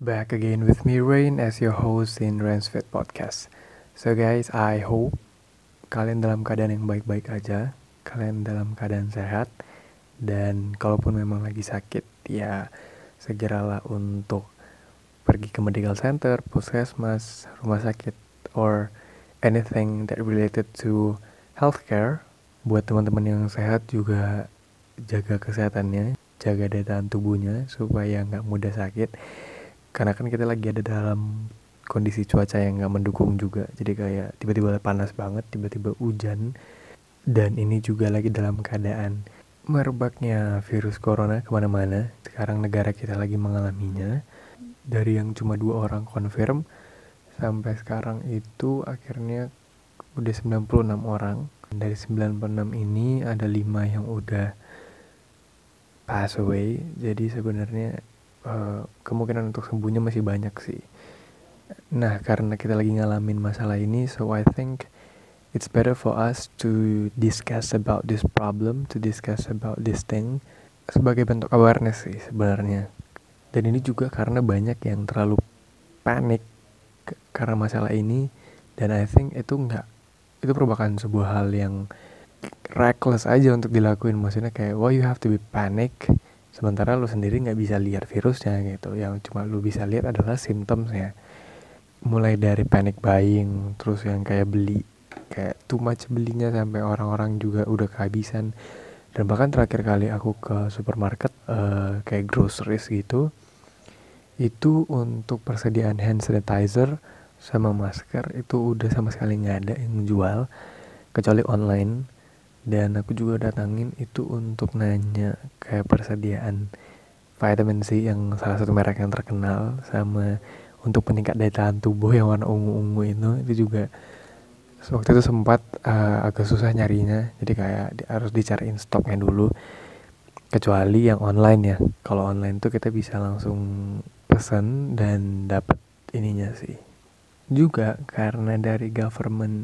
Back again with me Rain as your host in Rain's Fit Podcast. So guys, I hope kalian dalam keadaan yang baik-baik aja, kalian dalam keadaan sehat, dan kalaupun memang lagi sakit, ya segeralah untuk pergi ke medical center, puskesmas, rumah sakit, or anything that related to healthcare. Buat teman-teman yang sehat juga jaga kesehatannya, jaga daya tahan tubuhnya supaya nggak mudah sakit. Karena kan kita lagi ada dalam kondisi cuaca yang gak mendukung juga. Jadi kayak tiba-tiba panas banget, tiba-tiba hujan. Dan ini juga lagi dalam keadaan merebaknya virus corona kemana-mana. Sekarang negara kita lagi mengalaminya. Dari yang cuma 2 orang confirm, sampai sekarang itu akhirnya udah 96 orang. Dari 96 ini ada 5 yang udah pass away. Jadi sebenarnya kemungkinan untuk sembuhnya masih banyak sih. Nah, karena kita lagi ngalamin masalah ini, so I think it's better for us to discuss about this problem, to discuss about this thing, sebagai bentuk awareness sih sebenarnya. Dan ini juga karena banyak yang terlalu panik karena masalah ini, dan I think itu merupakan sebuah hal yang reckless aja untuk dilakuin. Maksudnya kayak, you have to be panic, sementara lu sendiri nggak bisa lihat virusnya gitu. Yang cuma lu bisa lihat adalah symptomsnya. Mulai dari panic buying, terus yang kayak beli, kayak too much belinya sampai orang-orang juga udah kehabisan. Dan bahkan terakhir kali aku ke supermarket, kayak groceries gitu, itu untuk persediaan hand sanitizer sama masker itu udah sama sekali nggak ada yang jual, kecuali online. Dan aku juga datangin itu untuk nanya kayak persediaan vitamin C yang salah satu merek yang terkenal, sama untuk peningkat daya tahan tubuh yang warna ungu-ungu itu juga waktu itu sempat agak susah nyarinya. Jadi kayak harus dicariin stoknya dulu, kecuali yang online ya. Kalau online tuh kita bisa langsung pesan dan dapat ininya sih. Juga karena dari government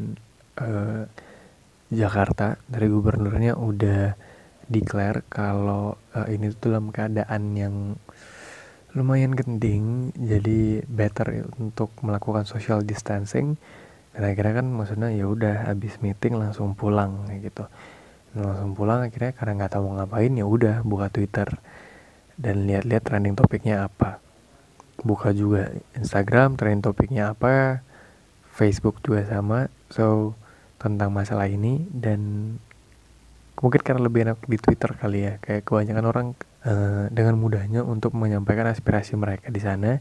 Jakarta, dari gubernurnya udah declare kalau ini tuh dalam keadaan yang lumayan genting, jadi better untuk melakukan social distancing. Dan akhirnya kan maksudnya ya udah habis meeting langsung pulang kayak gitu. Dan langsung pulang akhirnya karena nggak tahu mau ngapain, ya udah buka Twitter dan lihat-lihat trending topiknya apa. Buka juga Instagram trending topiknya apa, Facebook juga sama. So tentang masalah ini, dan mungkin karena lebih enak di Twitter kali ya, kayak kebanyakan orang dengan mudahnya untuk menyampaikan aspirasi mereka di sana.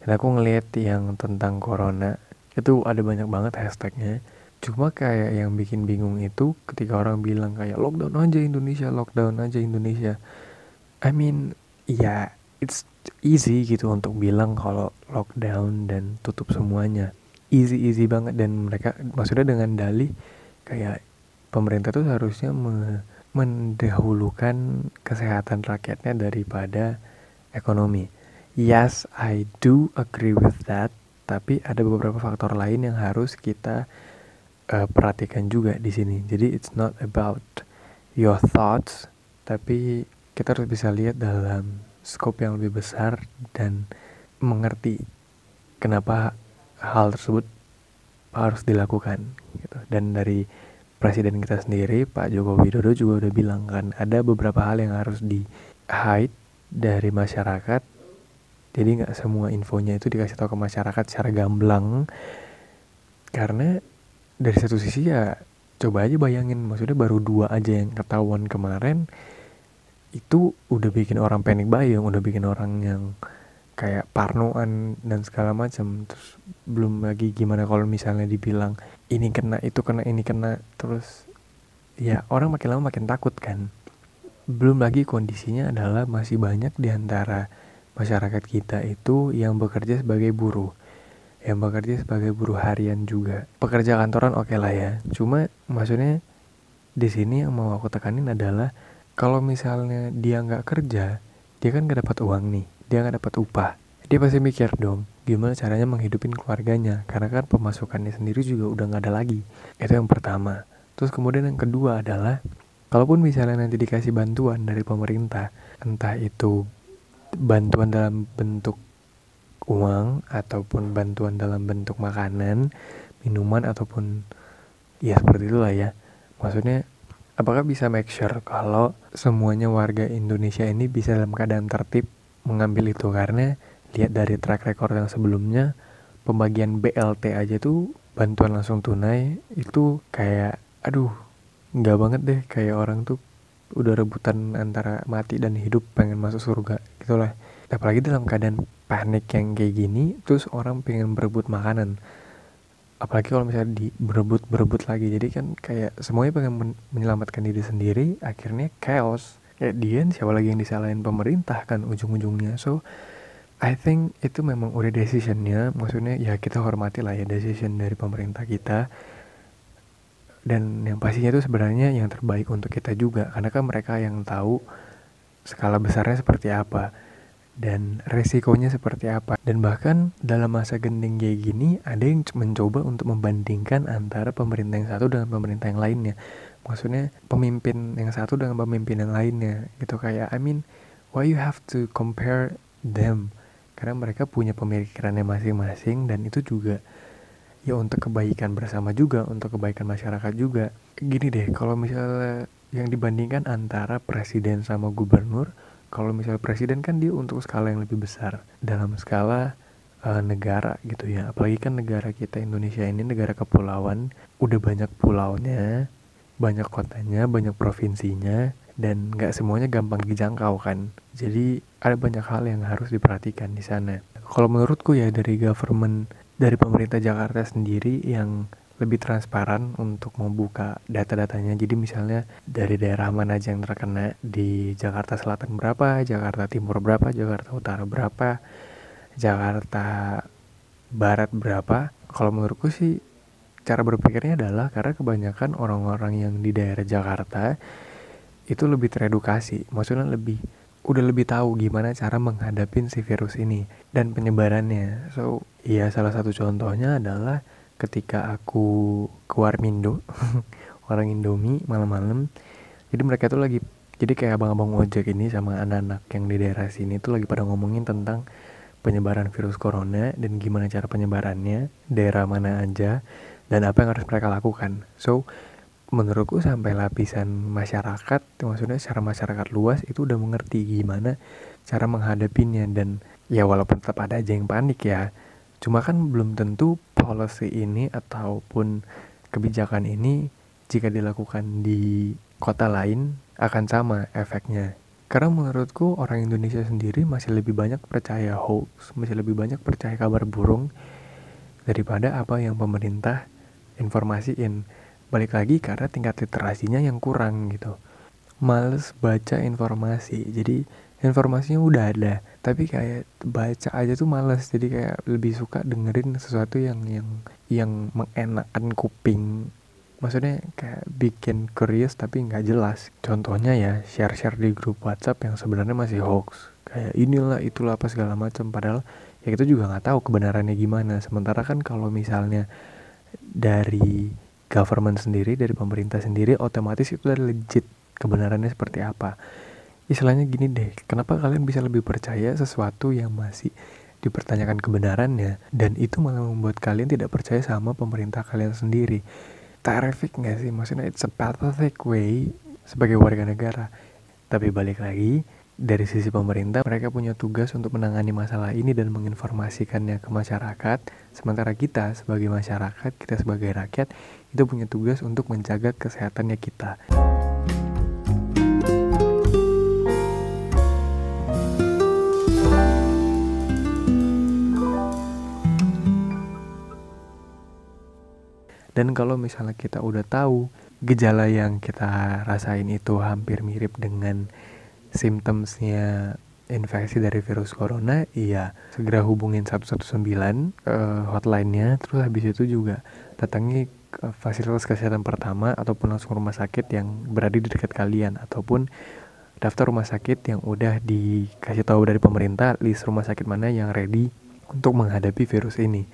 Dan aku ngelihat yang tentang corona itu ada banyak banget hashtagnya. Cuma kayak yang bikin bingung itu ketika orang bilang kayak lockdown aja Indonesia. I mean, ya it's easy gitu untuk bilang kalau lockdown dan tutup semuanya, easy banget. Dan mereka maksudnya dengan dalih kayak pemerintah tuh harusnya mendahulukan kesehatan rakyatnya daripada ekonomi. Yes, I do agree with that, tapi ada beberapa faktor lain yang harus kita perhatikan juga di sini. Jadi it's not about your thoughts, tapi kita harus bisa lihat dalam scope yang lebih besar dan mengerti kenapa hal tersebut harus dilakukan gitu. Dan dari presiden kita sendiri, Pak Joko Widodo, juga udah bilang kan ada beberapa hal yang harus di hide dari masyarakat. Jadi nggak semua infonya itu dikasih tahu ke masyarakat secara gamblang. Karena dari satu sisi ya coba aja bayangin, maksudnya baru 2 aja yang ketahuan kemarin, itu udah bikin orang panic buying, udah bikin orang yang kayak parnoan dan segala macam. Terus belum lagi gimana kalau misalnya dibilang ini kena, itu kena, ini kena, terus ya orang makin lama makin takut kan. Belum lagi kondisinya adalah masih banyak diantara masyarakat kita itu yang bekerja sebagai buruh, yang bekerja sebagai buruh harian juga. Pekerja kantoran oke lah ya. Cuma maksudnya di sini yang mau aku tekanin adalah kalau misalnya dia nggak kerja, dia kan nggak dapat uang nih, dia nggak dapat upah. Dia pasti mikir dong gimana caranya menghidupin keluarganya, karena kan pemasukannya sendiri juga udah nggak ada lagi. Itu yang pertama. Terus kemudian yang kedua adalah kalaupun misalnya nanti dikasih bantuan dari pemerintah, entah itu bantuan dalam bentuk uang ataupun bantuan dalam bentuk makanan, minuman ataupun ya seperti itulah ya. Maksudnya apakah bisa make sure kalau semuanya warga Indonesia ini bisa dalam keadaan tertib mengambil itu? Karena lihat dari track record yang sebelumnya, pembagian BLT aja tuh, bantuan langsung tunai, itu kayak aduh gak banget deh, kayak orang tuh udah rebutan antara mati dan hidup, pengen masuk surga gitulah. Apalagi dalam keadaan panik yang kayak gini, terus orang pengen berebut makanan, apalagi kalau misalnya di berebut lagi, jadi kan kayak semuanya pengen menyelamatkan diri sendiri, akhirnya chaos kayak dian. Siapa lagi yang disalahin? Pemerintah kan ujung-ujungnya. So I think itu memang udah decisionnya, maksudnya ya kita hormati lah ya decision dari pemerintah kita. Dan yang pastinya itu sebenarnya yang terbaik untuk kita juga, karena kan mereka yang tahu skala besarnya seperti apa dan resikonya seperti apa. Dan bahkan dalam masa genting kayak gini ada yang mencoba untuk membandingkan antara pemerintah yang satu dengan pemerintah yang lainnya. Maksudnya pemimpin yang satu dengan pemimpin yang lainnya gitu, kayak I mean why you have to compare them? Karena mereka punya pemikirannya masing-masing, dan itu juga ya untuk kebaikan bersama juga, untuk kebaikan masyarakat juga. Gini deh, kalau misalnya yang dibandingkan antara presiden sama gubernur, kalau misalnya presiden kan dia untuk skala yang lebih besar, dalam skala negara gitu ya. Apalagi kan negara kita Indonesia ini negara kepulauan, udah banyak pulaunya, banyak kotanya, banyak provinsinya, dan nggak semuanya gampang dijangkau kan. Jadi ada banyak hal yang harus diperhatikan di sana. Kalau menurutku ya, dari government, dari pemerintah Jakarta sendiri yang lebih transparan untuk membuka data-datanya. Jadi misalnya dari daerah mana aja yang terkena, di Jakarta Selatan berapa, Jakarta Timur berapa, Jakarta Utara berapa, Jakarta Barat berapa. Kalau menurutku sih cara berpikirnya adalah karena kebanyakan orang-orang yang di daerah Jakarta itu lebih teredukasi, maksudnya udah lebih tahu gimana cara menghadapin si virus ini dan penyebarannya. So, ya salah satu contohnya adalah ketika aku ke Warmindo, orang Indomie malam-malam. Jadi mereka tuh lagi, jadi kayak abang-abang ojek ini sama anak-anak yang di daerah sini tuh lagi pada ngomongin tentang penyebaran virus corona dan gimana cara penyebarannya, daerah mana aja, dan apa yang harus mereka lakukan. So, menurutku sampai lapisan masyarakat, maksudnya secara masyarakat luas itu udah mengerti gimana cara menghadapinya. Dan ya walaupun tetap ada aja yang panik ya, cuma kan belum tentu policy ini ataupun kebijakan ini jika dilakukan di kota lain akan sama efeknya. Karena menurutku orang Indonesia sendiri masih lebih banyak percaya hoax, masih lebih banyak percaya kabar burung daripada apa yang pemerintah informasiin. Balik lagi karena tingkat literasinya yang kurang gitu, males baca informasi. Jadi informasinya udah ada tapi kayak baca aja tuh males, jadi kayak lebih suka dengerin sesuatu yang mengenakan kuping, maksudnya kayak bikin curious tapi nggak jelas. Contohnya ya share di grup WhatsApp yang sebenarnya masih hoax, kayak inilah itulah apa segala macam, padahal ya kita juga nggak tahu kebenarannya gimana. Sementara kan kalau misalnya dari government sendiri, dari pemerintah sendiri, otomatis itu udah legit kebenarannya seperti apa. Istilahnya gini deh, kenapa kalian bisa lebih percaya sesuatu yang masih dipertanyakan kebenarannya, dan itu malah membuat kalian tidak percaya sama pemerintah kalian sendiri? Terrific gak sih? Maksudnya it's a pathetic way sebagai warga negara. Tapi balik lagi, dari sisi pemerintah, mereka punya tugas untuk menangani masalah ini dan menginformasikannya ke masyarakat. Sementara kita sebagai masyarakat, kita sebagai rakyat, itu punya tugas untuk menjaga kesehatannya kita. Dan kalau misalnya kita udah tahu gejala yang kita rasain itu hampir mirip dengan simptomsnya infeksi dari virus corona, iya segera hubungin 119 hotline-nya. Terus habis itu juga datangi fasilitas kesehatan pertama ataupun langsung rumah sakit yang berada di dekat kalian, ataupun daftar rumah sakit yang udah dikasih tahu dari pemerintah list rumah sakit mana yang ready untuk menghadapi virus ini.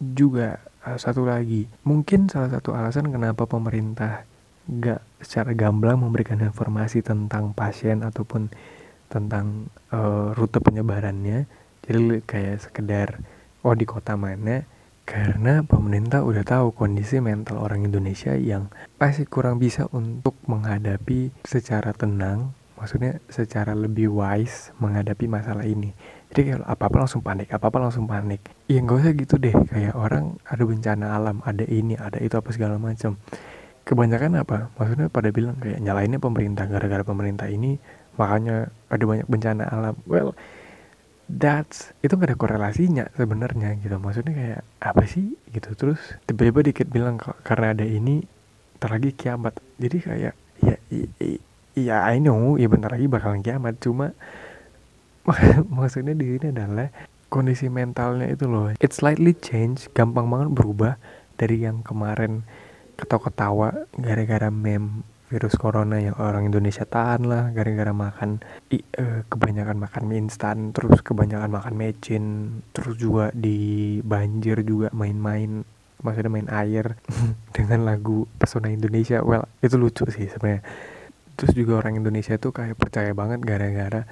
Juga satu lagi, mungkin salah satu alasan kenapa pemerintah gak secara gamblang memberikan informasi tentang pasien ataupun tentang rute penyebarannya, Jadi kayak sekedar oh di kota mana, karena pemerintah udah tahu kondisi mental orang Indonesia yang pasti kurang bisa untuk menghadapi secara tenang, maksudnya secara lebih wise menghadapi masalah ini. Jadi kalau apa-apa langsung panik. Ya gak usah gitu deh, kayak orang ada bencana alam, ada ini, ada itu, apa segala macam. Kebanyakan apa? Maksudnya pada bilang kayak nyalainnya pemerintah, gara-gara pemerintah ini makanya ada banyak bencana alam. Well, itu gak ada korelasinya sebenarnya gitu. Maksudnya kayak apa sih gitu. Terus tiba-tiba dikit bilang karena ada ini ntar lagi kiamat. Jadi kayak ya I know, ya bentar lagi bakalan kiamat. Cuma maksudnya di sini adalah kondisi mentalnya itu loh, it's slightly change, gampang banget berubah dari yang kemarin ketawa-ketawa gara-gara meme virus corona yang orang Indonesia tahan lah, gara-gara makan kebanyakan makan mie instan, terus kebanyakan makan mecin, terus juga di banjir juga main-main, maksudnya main air dengan lagu Pesona Indonesia. Well, itu lucu sih sebenarnya. Terus juga orang Indonesia tuh kayak percaya banget gara-gara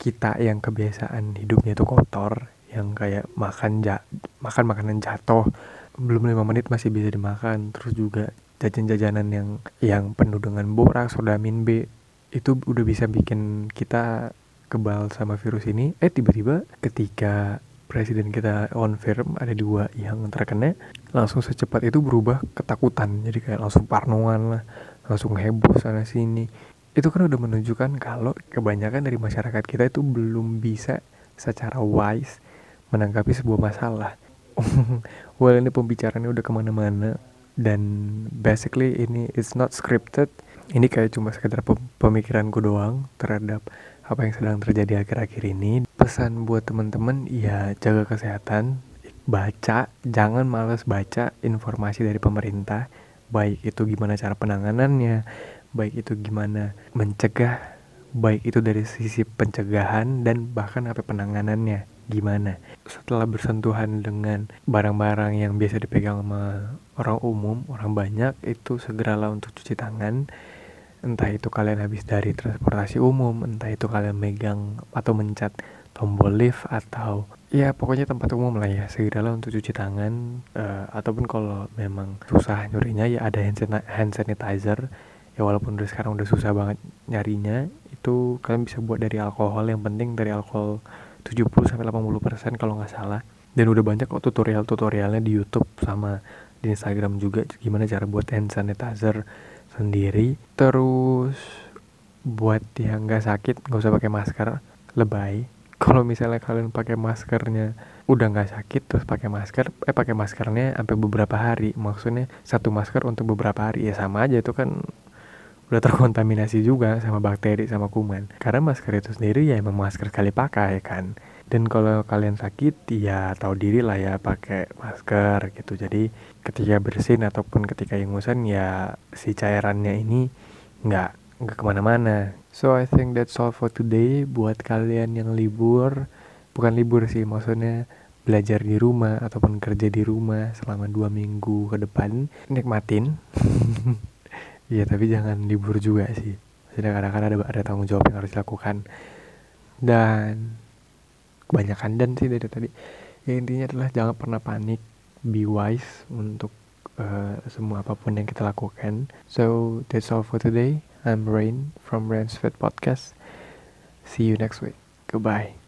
kita yang kebiasaan hidupnya tuh kotor, yang kayak makan makanan jatuh, belum 5 menit masih bisa dimakan, terus juga jajanan-jajanan yang penuh dengan boraks, soda, min B, itu udah bisa bikin kita kebal sama virus ini. Tiba-tiba ketika presiden kita confirm ada 2 yang terkena, langsung secepat itu berubah ketakutan. Jadi kayak langsung parnoan lah, langsung heboh sana sini. Itu kan udah menunjukkan kalau kebanyakan dari masyarakat kita itu belum bisa secara wise menanggapi sebuah masalah. Well, ini pembicaraannya udah kemana-mana. Dan basically ini it's not scripted. Ini kayak cuma sekedar pemikiranku doang terhadap apa yang sedang terjadi akhir-akhir ini. Pesan buat teman-teman, ya jaga kesehatan, baca, jangan malas baca informasi dari pemerintah. Baik itu gimana cara penanganannya, baik itu gimana mencegah, baik itu dari sisi pencegahan dan bahkan sampai penanganannya gimana. Setelah bersentuhan dengan barang-barang yang biasa dipegang sama orang umum, orang banyak, itu segeralah untuk cuci tangan. Entah itu kalian habis dari transportasi umum, entah itu kalian megang atau mencet tombol lift, atau ya pokoknya tempat umum lah ya, segeralah untuk cuci tangan. Ataupun kalau memang susah nyurinya, ya ada hand sanitizer. Ya walaupun udah sekarang udah susah banget nyarinya, itu kalian bisa buat dari alkohol. Yang penting dari alkohol 70-80% kalau nggak salah. Dan udah banyak kok tutorialnya di YouTube sama di Instagram juga, gimana cara buat hand sanitizer sendiri. Terus buat yang nggak sakit, nggak usah pakai masker, lebay. Kalau misalnya kalian pakai maskernya udah nggak sakit, terus pakai maskernya sampai beberapa hari, maksudnya satu masker untuk beberapa hari, ya sama aja itu kan udah terkontaminasi juga sama bakteri, sama kuman. Karena masker itu sendiri ya emang masker sekali pakai kan. Dan kalau kalian sakit, ya tahu diri lah ya pakai masker gitu. Jadi ketika bersin ataupun ketika ingusan, ya si cairannya ini nggak kemana-mana. So I think that's all for today. Buat kalian yang libur, bukan libur sih, maksudnya belajar di rumah ataupun kerja di rumah selama 2 minggu ke depan, nikmatin. Iya, tapi jangan libur juga sih. Maksudnya kadang-kadang ada tanggung jawab yang harus dilakukan. Dan kebanyakan dan sih dari tadi. Ya intinya adalah jangan pernah panik. Be wise untuk semua apapun yang kita lakukan. So that's all for today. I'm Rain from Rain's Fit Podcast. See you next week. Goodbye.